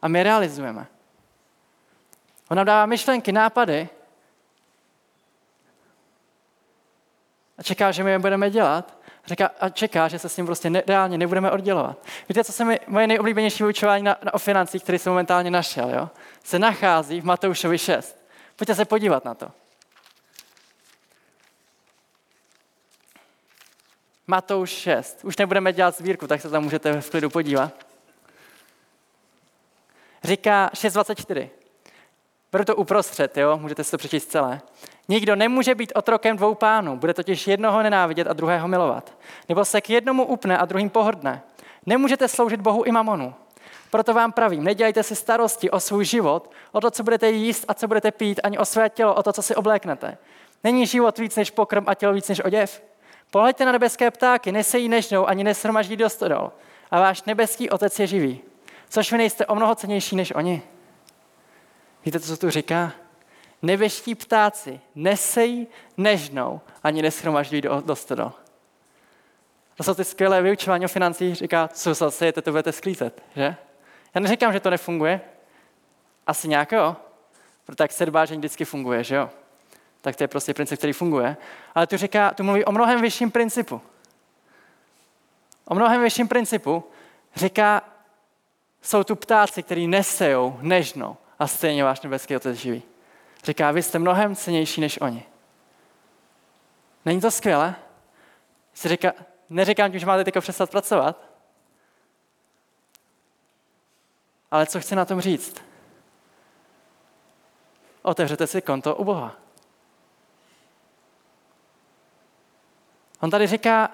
a my je realizujeme. On nám dává myšlenky, nápady a čeká, že my je budeme dělat. Říká, a čeká, že se s ním prostě ne, reálně nebudeme oddělovat. Víte, co se mi, moje nejoblíbenější vyučování na, na, o financích, které jsem momentálně našel, jo? Se nachází v Matoušovi šest. Pojďte se podívat na to. Matouš šest. Už nebudeme dělat sbírku, tak se tam můžete v klidu podívat. Říká šest dvacet čtyři. Beru to uprostřed, jo? Můžete si to přečíst celé. Nikdo nemůže být otrokem dvou pánů, bude totiž jednoho nenávidět a druhého milovat. Nebo se k jednomu upne a druhým pohrdne. Nemůžete sloužit Bohu i mamonu. Proto vám pravím, nedělejte si starosti o svůj život, o to, co budete jíst a co budete pít, ani o své tělo, o to, co si obléknete. Není život víc než pokrm a tělo víc než oděv? Pohleďte na nebeské ptáky, nesejí nežnou, ani neshromaždí do stodol. A váš nebeský otec je živý. Což vy nejste o mnoho cennější než oni. Víte, co tu říká? Nebeští ptáci nesejí nežnou, ani neschromažďují do, do stodol. To jsou ty skvělé vyučování o financích, říká, co se sejete, to budete sklízet, že? Já neříkám, že to nefunguje. Asi nějak jo, protože jak se dbá, že vždycky funguje, že jo? Tak to je prostě princip, který funguje. Ale tu říká, tu mluví o mnohem vyšším principu. O mnohem vyšším principu říká, jsou tu ptáci, který nesejou nežnou a stejně váš nebeský otec živí. Říká, vy jste mnohem cennější než oni. Není to skvělé? Říká, neříkám tím, že máte teď přestat pracovat, ale co chci na tom říct? Otevřete si konto u Boha. On tady říká,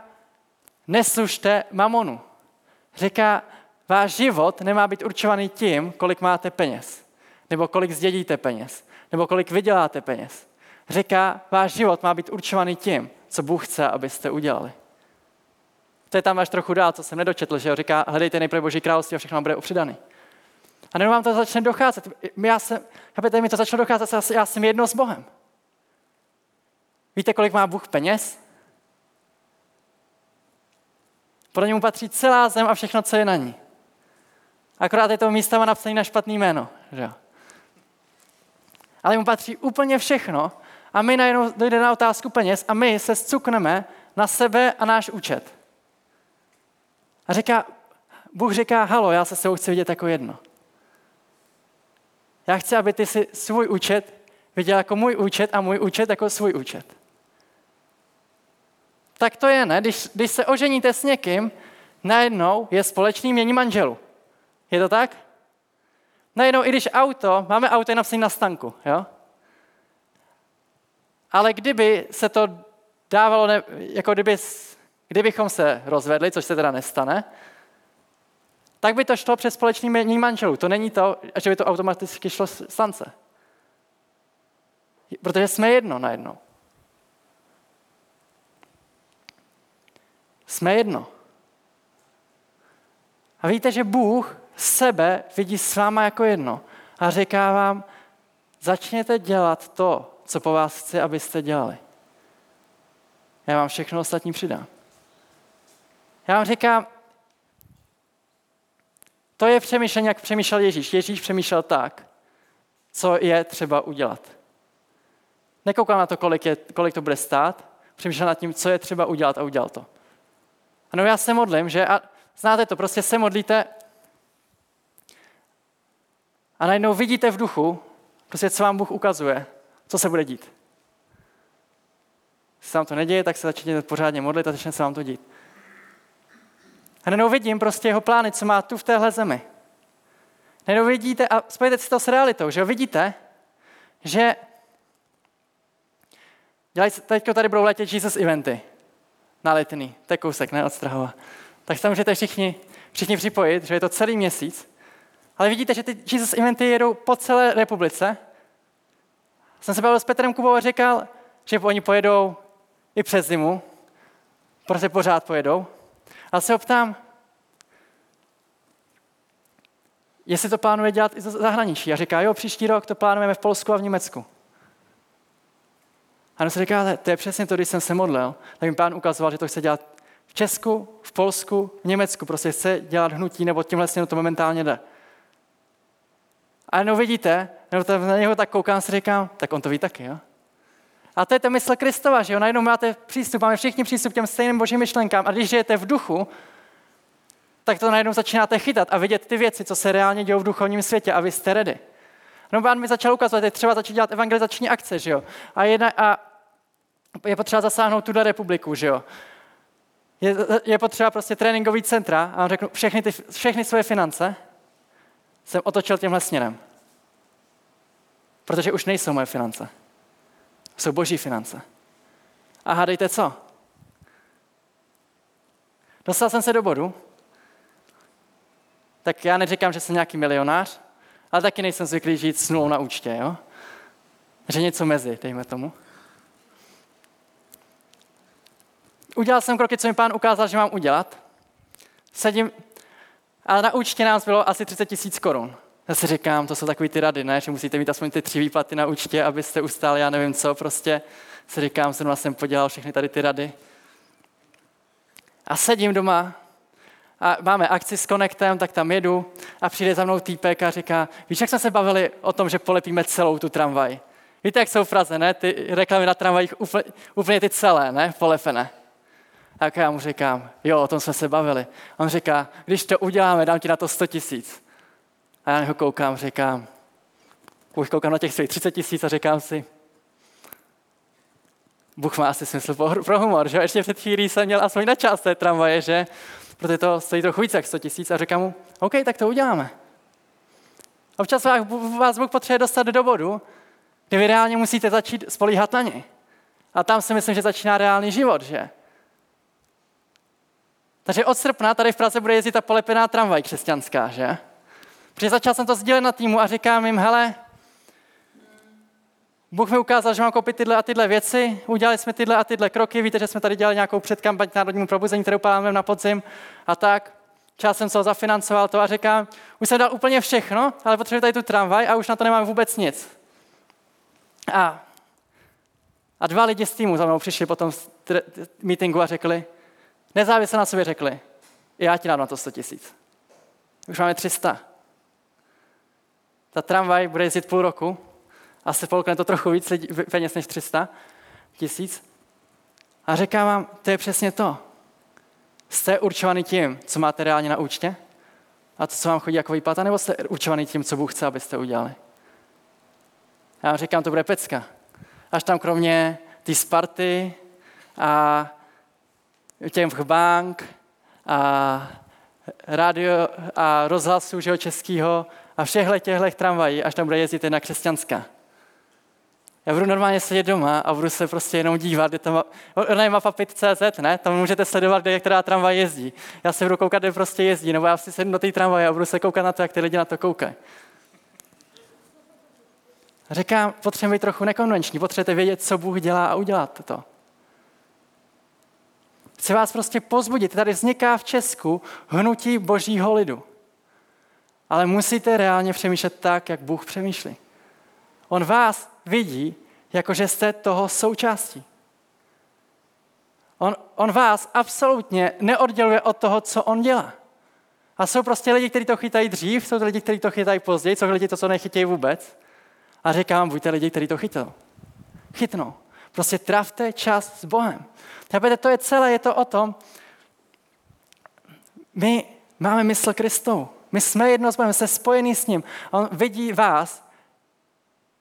neslužte mamonu. Říká, váš život nemá být určovaný tím, kolik máte peněz, nebo kolik zdědíte peněz, nebo kolik vyděláte peněz. Říká, váš život má být určovaný tím, co Bůh chce, abyste udělali. To je tam až trochu dál, co jsem nedočetl, že jo? Říká, hledejte nejprve Boží království a všechno vám bude upřidaný. A nebo vám to začne docházet. Já jsem, chápete, mi to začalo docházet, já jsem jedno s Bohem. Víte, kolik má Bůh peněz? Pro němu patří celá zem a všechno, co je na ní. Akorát je to místa má napsané na špatný jméno, že jo? Ale mu patří úplně všechno a my najednou dojde na otázku peněz a my se zcukneme na sebe a náš účet. A říká, Bůh říká, halo, já se s tebou chci vidět jako jedno. Já chci, aby ty si svůj účet viděl jako můj účet a můj účet jako svůj účet. Tak to je, ne? Když, když se oženíte s někým, najednou je společný jmění manželů. Je to tak? Najednou, i když auto, máme auto je napsané na stanku, jo? Ale kdyby se to dávalo, ne, jako kdyby, kdybychom se rozvedli, což se teda nestane, tak by to šlo přes společný jmění manželů. To není to, že by to automaticky šlo stance. Protože jsme jedno najednou. Jsme jedno. A víte, že Bůh sebe vidí s váma jako jedno a říká vám, začněte dělat to, co po vás chci, abyste dělali. Já vám všechno ostatní přidám. Já vám říkám, to je přemýšlení, jak přemýšlel Ježíš. Ježíš přemýšlel tak, co je třeba udělat. Nekoukal na to, kolik, je, kolik to bude stát, přemýšlel nad tím, co je třeba udělat, a udělal to. Ano, já se modlím, že? A znáte to, prostě se modlíte a najednou vidíte v duchu, prostě co vám Bůh ukazuje, co se bude dít. Když se vám to neděje, tak se začnete pořádně modlit a začne se vám to dít. A najednou vidím prostě jeho plány, co má tu v téhle zemi. Najednou vidíte, a spojte si to s realitou, že jo, vidíte, že dělají, teďko tady budou letět Jesus Inventy na Letný, to je kousek, ne, od Strahova. Tak se tam můžete všichni, všichni připojit, že je to celý měsíc, ale vidíte, že ty Jesus Inventy jedou po celé republice. Jsem se bavil s Petrem Kubou a říkal, že oni pojedou i přes zimu, protože pořád pojedou. A se ho ptám, jestli to plánuje dělat i za zahraničí. A říká, jo, příští rok to plánujeme v Polsku a v Německu. A on se říká, to je přesně to, když jsem se modlil, tak mi pán ukazoval, že to chce dělat v Česku, v Polsku, v Německu. Prostě chce dělat hnutí, nebo tímhle směrem to momentálně jde. A jenom vidíte, nebo na něho tak koukám, si říkám, tak on to ví taky, jo? A to je ta mysl Kristova, že jo? Najednou máte přístup, máme všichni přístup k těm stejným božím myšlenkám. A když žijete v duchu, tak to najednou začínáte chytat a vidět ty věci, co se reálně dějou v duchovním světě, a vy jste ready. No, pán mi začal ukazovat, je třeba začít dělat evangelizační akce, že jo? A, jedna, a je potřeba zasáhnout tuhle republiku, že jo? Je, je potřeba prostě tréninkový centra, a on řekl, všechny, ty, všechny svoje finance jsem otočil tímhle směrem. Protože už nejsou moje finance. Jsou boží finance. A hádejte co? Dostal jsem se do bodu, tak já neříkám, že jsem nějaký milionář, ale taky nejsem zvyklý žít s nulou na účtě, jo? Že něco mezi, dejme tomu. Udělal jsem kroky, co mi pán ukázal, že mám udělat. Sedím, ale na účtě nám bylo asi třicet tisíc korun. Já si říkám, to jsou takový ty rady, ne? Že musíte mít aspoň ty tři výplaty na účtě, abyste ustáli, já nevím co, prostě si říkám, zrovna jsem podělal všechny tady ty rady. A sedím doma a máme akci s Connectem, tak tam jedu a přijde za mnou týpek a říká, víš, jak jsme se bavili o tom, že polepíme celou tu tramvaj. Víte, jak jsou v Praze, ne? Ty reklamy na tramvajích úplně, úplně ty celé, ne? Polepené. Tak já mu říkám, jo, o tom jsme se bavili. A on říká, když to uděláme, dám ti na to sto tisíc. A já na něho koukám, říkám, už koukám na těch svých třicet tisíc a říkám si, Bůh má asi smysl pro humor, že? Ještě před chvílí jsem měl aspoň na část té tramvaje, že? Protože to stojí trochu víc jak sto tisíc a říkám mu, OK, tak to uděláme. Občas vás Bůh potřebuje dostat do bodu, kde vy reálně musíte začít spolíhat na něj. A tam si myslím, že začíná reálný život, že? Takže od srpna tady v Praze bude jezdit ta polepená tramvaj křesťanská, že? Protože začal jsem to sdílet na týmu a říkám jim, hele, Bůh mi ukázal, že mám koupit tyhle a tyhle věci, udělali jsme tyhle a tyhle kroky, víte, že jsme tady dělali nějakou předkampaň k národnímu probuzení, kterou plámeme na podzim a tak. Čas jsem se zafinancoval to a říkám, už jsem dal úplně všechno, ale potřebuji tady tu tramvaj a už na to nemám vůbec nic. A, a dva lidi z týmu za mnou přišli potom z t- t- meetingu a řekli, nezávisle na sobě řekli, já ti dám na to sto tisíc. Už máme tři sta. Ta tramvaj bude jezdit půl roku, asi polkne to trochu víc lidí, peněz než tři sta tisíc. A říkám vám, to je přesně to. Jste určovaný tím, co máte reálně na účtě a to, co vám chodí jako výplata, nebo jste určovaný tím, co Bůh chce, abyste udělali? Já vám říkám, to bude pecka. Až tam kromě té Sparty a těch bank a rádio a rozhlasu žeho, českýho, a všech těchto tramvají, až tam bude jezdit jedna křesťanská. Já budu normálně sedět doma a budu se prostě jenom dívat, kde tam má, ona je má papit tečka cé zet, ne? Tam můžete sledovat, kde která tramvaj jezdí. Já se budu koukat, kde prostě jezdí, nebo já si sednu do té tramvaje a budu se koukat na to, jak ty lidi na to koukají. Říkám, potřebujeme být trochu nekonvenční, potřebujete vědět, co Bůh dělá a udělat to. Chci vás prostě pozbudit, tady vzniká v Česku hnutí božího lidu. Ale musíte reálně přemýšlet tak, jak Bůh přemýšlí. On vás vidí, jakože jste toho součástí. On, on vás absolutně neodděluje od toho, co on dělá. A jsou prostě lidi, kteří to chytají dřív, jsou to lidi, kteří to chytají později, jsou lidi to, co nechytějí vůbec. A říkám, buďte lidi, kteří to chytnou. Chytnou. Prostě trávte čas s Bohem. Chápete, to je celé, je to o tom. My máme mysl Kristovu. My jsme jedno s Bohem, jsme spojení s ním. A on vidí vás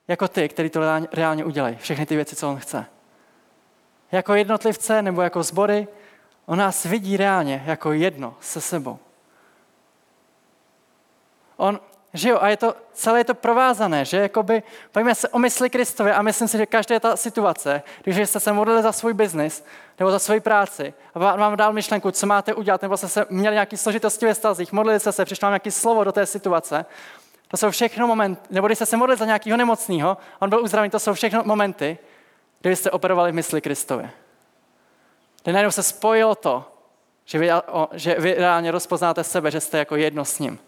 jako ty, který to reálně udělají. Všechny ty věci, co on chce. Jako jednotlivce nebo jako sbory, on nás vidí reálně jako jedno se sebou. On žil a je to, celé je to provázané, že jakoby, pojďme se o mysli Kristově a myslím si, že každá ta situace, když jste se modlili za svůj biznis nebo za svoji práci a vám dal myšlenku, co máte udělat, nebo jste se měli nějaké složitosti ve stazích, modlili jste se, přišlo vám nějaké slovo do té situace, to jsou všechno momenty, nebo když jste se modlili za nějakého nemocného, on byl uzdravený, to jsou všechno momenty, kdy jste operovali v mysli Kristově. Kdy najednou se spojilo to, že vy, že vy reálně rozpoznáte sebe, že jste jako jedno s ním.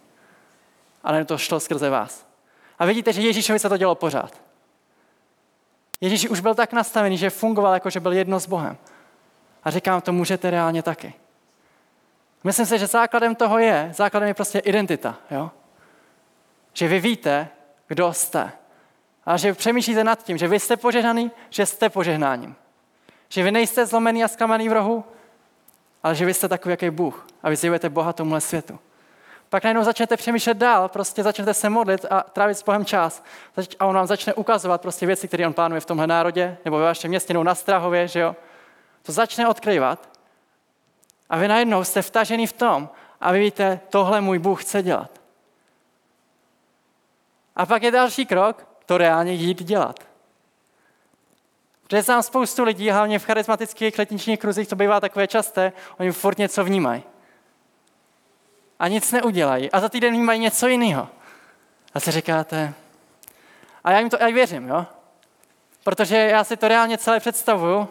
Ale to šlo skrze vás. A vidíte, že Ježíšovi se to dělo pořád. Ježíš už byl tak nastavený, že fungoval, jako že byl jedno s Bohem. A říkám, to můžete reálně taky. Myslím si, že základem toho je, základem je prostě identita. Jo? Že vy víte, kdo jste. A že přemýšlíte nad tím, že vy jste požehnaný, že jste požehnáním. Že vy nejste zlomený a zklamaný v rohu, ale že vy jste takový, jaký Bůh. A vy zjevujete Boha tomuhle světu. Pak najednou začnete přemýšlet dál, prostě začnete se modlit a trávit s Bohem čas. A on vám začne ukazovat prostě věci, které on plánuje v tomhle národě, nebo ve vašem městě, nebo na Strahově, že jo. To začne odkryvat a vy najednou jste vtažený v tom a vy víte, tohle můj Bůh chce dělat. A pak je další krok, to reálně jít dělat. Protože znám spoustu lidí, hlavně v charismatických letničních kruzích, to bývá takové časté, oni furt něco vnímají. A nic neudělají. A za týden vnímají něco jiného. A si říkáte, a já jim to já věřím, jo? Protože já si to reálně celé představuju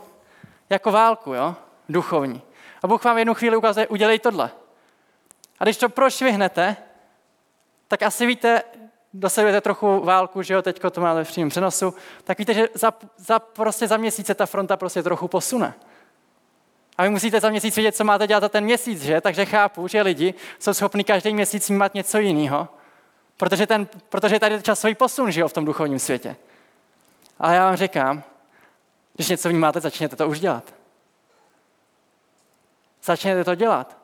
jako válku, jo? Duchovní. A Bůh vám jednu chvíli ukazuje, udělej tohle. A když to prošvihnete, tak asi víte, dosledujete trochu válku, že jo, teďko to máme v přímém přenosu, tak víte, že za, za, prostě za měsíce ta fronta prostě trochu posune. A vy musíte za měsíc vědět, co máte dělat za ten měsíc, že? Takže chápu, že lidi jsou schopni každý měsíc mít něco jiného, protože, ten, protože tady je časový posun, že jo, v tom duchovním světě. Ale já vám říkám, když něco vnímáte, začněte to už dělat. Začněte to dělat,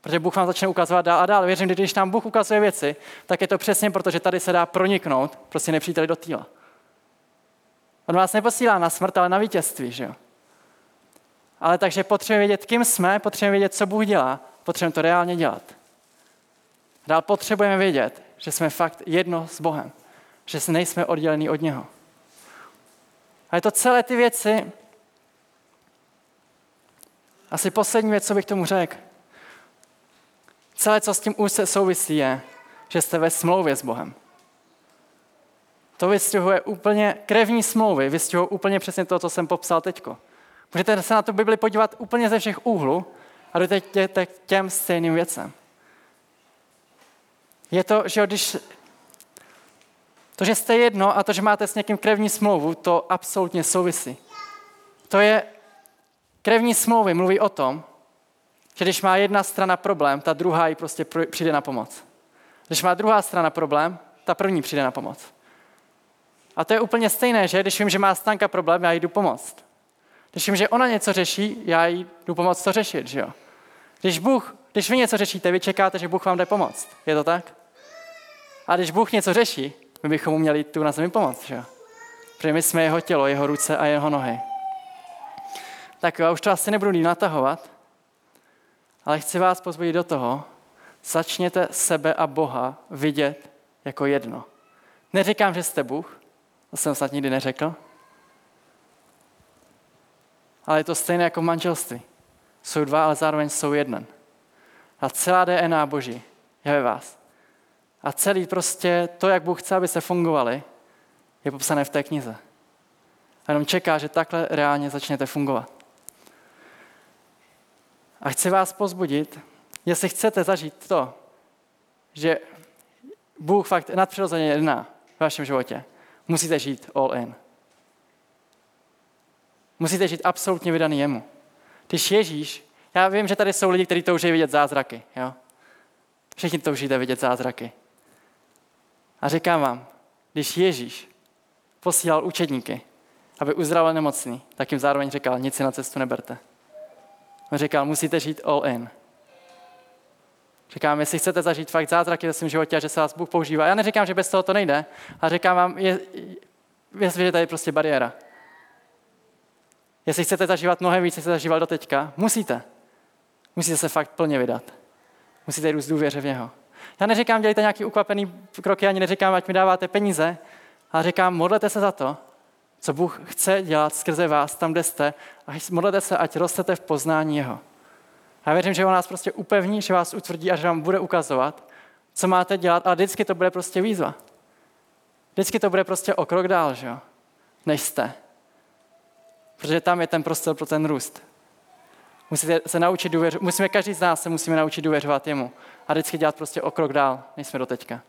protože Bůh vám začne ukazovat dál a dál. Věřím, že když nám Bůh ukazuje věci, tak je to přesně proto, že tady se dá proniknout prostě nepříteli do týla. On vás neposílá na smrt, ale na vítězství, že jo? Ale takže potřebujeme vědět, kým jsme, potřebujeme vědět, co Bůh dělá, potřebujeme to reálně dělat. Dál potřebujeme vědět, že jsme fakt jedno s Bohem, že nejsme oddělení od něho. A je to celé ty věci. Asi poslední věc, co bych tomu řekl. Celé, co s tím úzce souvisí, je, že jste ve smlouvě s Bohem. To vystihuje úplně, krevní smlouvy vystihují úplně přesně to, co jsem popsal teďko. Můžete se na tu Bibli podívat úplně ze všech úhlů a dojdete k těm stejným věcem. Je to, že když to, že jste jedno a to, že máte s někým krevní smlouvu, to absolutně souvisí. To je, krevní smlouvy mluví o tom, že když má jedna strana problém, ta druhá jí prostě přijde na pomoc. Když má druhá strana problém, ta první přijde na pomoc. A to je úplně stejné, že když vím, že má Stanka problém, já jí jdu pomoct. Když vím, že ona něco řeší, já jí jdu pomoct to řešit, že jo? Když Bůh, když vy něco řešíte, vy čekáte, že Bůh vám jde pomoct. Je to tak? A když Bůh něco řeší, my bychom mu měli tu na zemi pomoct, že jo? Protože my jsme jeho tělo, jeho ruce a jeho nohy. Tak jo, už to asi nebudu natahovat, ale chci vás pozbudit do toho, začněte sebe a Boha vidět jako jedno. Neříkám, že jste Bůh, to jsem snad nikdy neřekl, ale je to stejné jako v manželství. Jsou dva, ale zároveň jsou jeden. A celá D N A Boží je ve vás. A celý prostě to, jak Bůh chce, aby se fungovali, je popsané v té knize. A jenom čeká, že takhle reálně začnete fungovat. A chci vás pozbudit, jestli chcete zažít to, že Bůh fakt nadpřirozeně jedná v vašem životě, musíte žít all in. Musíte žít absolutně vydaný jemu. Když Ježíš, já vím, že tady jsou lidi, kteří touží vidět zázraky. Jo? Všichni toužíte vidět zázraky. A říkám vám, když Ježíš posílal učedníky, aby uzdravil nemocný, tak jim zároveň říkal, nic si na cestu neberte. On říkal, musíte žít all in. Říkám, jestli chcete zažít fakt zázraky ve svém životě a že se vás Bůh používá. Já neříkám, že bez toho to nejde, ale říkám vám, je, jestli, že tady je prostě bariéra. Jestli chcete zažívat mnohem víc, než jste zažíval doteďka, musíte. Musíte se fakt plně vydat. Musíte jít s důvěře v něho. Já neříkám, dělejte nějaký ukvapený kroky, ani neříkám, ať mi dáváte peníze, ale říkám, modlete se za to, co Bůh chce dělat skrze vás, tam, kde jste, a modlete se, ať rostete v poznání jeho. Já věřím, že on nás prostě upevní, že vás utvrdí a že vám bude ukazovat, co máte dělat, ale vždycky to bude prostě výzva. Vždycky to bude prostě o krok dál, že jo, než jste. Protože tam je ten prostor pro ten růst. Musíte se naučit důvěřovat, musíme, každý z nás se musíme naučit důvěřovat jemu a vždycky dělat prostě o krok dál, než jsme doteďka.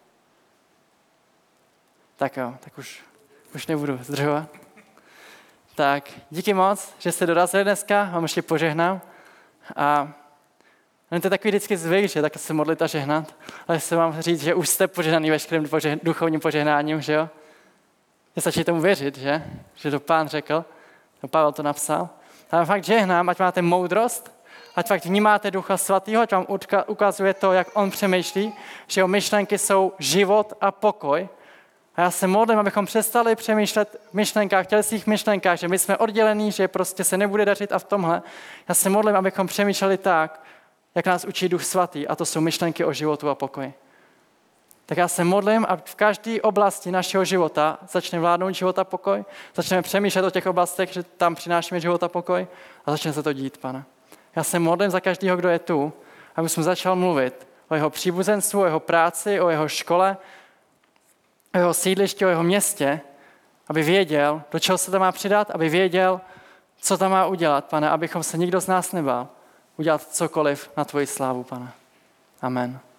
Tak jo, tak už, už nebudu zdržovat. Tak, díky moc, že jste dorazili dneska, vám ještě požehnám. A to je takový vždycky zvyk, že tak se modlit a žehnat, ale chci vám říct, že už jste požehnaný veškerým duchovním požehnáním, že jo? Nestačí tomu věřit, že? Že to Pán řekl, to Pavel to napsal. A vám fakt žehnám, ať máte moudrost, ať fakt vnímáte Ducha Svatého, ať vám ukazuje to, jak on přemýšlí, že jeho myšlenky jsou život a pokoj. A já se modlím, abychom přestali přemýšlet v myšlenkách, tělesných myšlenkách, že my jsme oddělení, že prostě se nebude dařit a v tomhle. Já se modlím, abychom přemýšleli tak, jak nás učí Duch Svatý, a to jsou myšlenky o životu a pokoji. Tak já se modlím, aby v každé oblasti našeho života začne vládnout život a pokoj, začneme přemýšlet o těch oblastech, že tam přinášíme život a pokoj a začne se to dít, Pane. Já se modlím za každého, kdo je tu, aby jsem začal mluvit o jeho příbuzenstvu, o jeho práci, o jeho škole, o jeho sídlišti, o jeho městě, aby věděl, do čeho se tam má přidat, aby věděl, co tam má udělat, Pane, abychom se nikdo z nás nebál udělat cokoliv na tvoji slávu, Pane. Amen.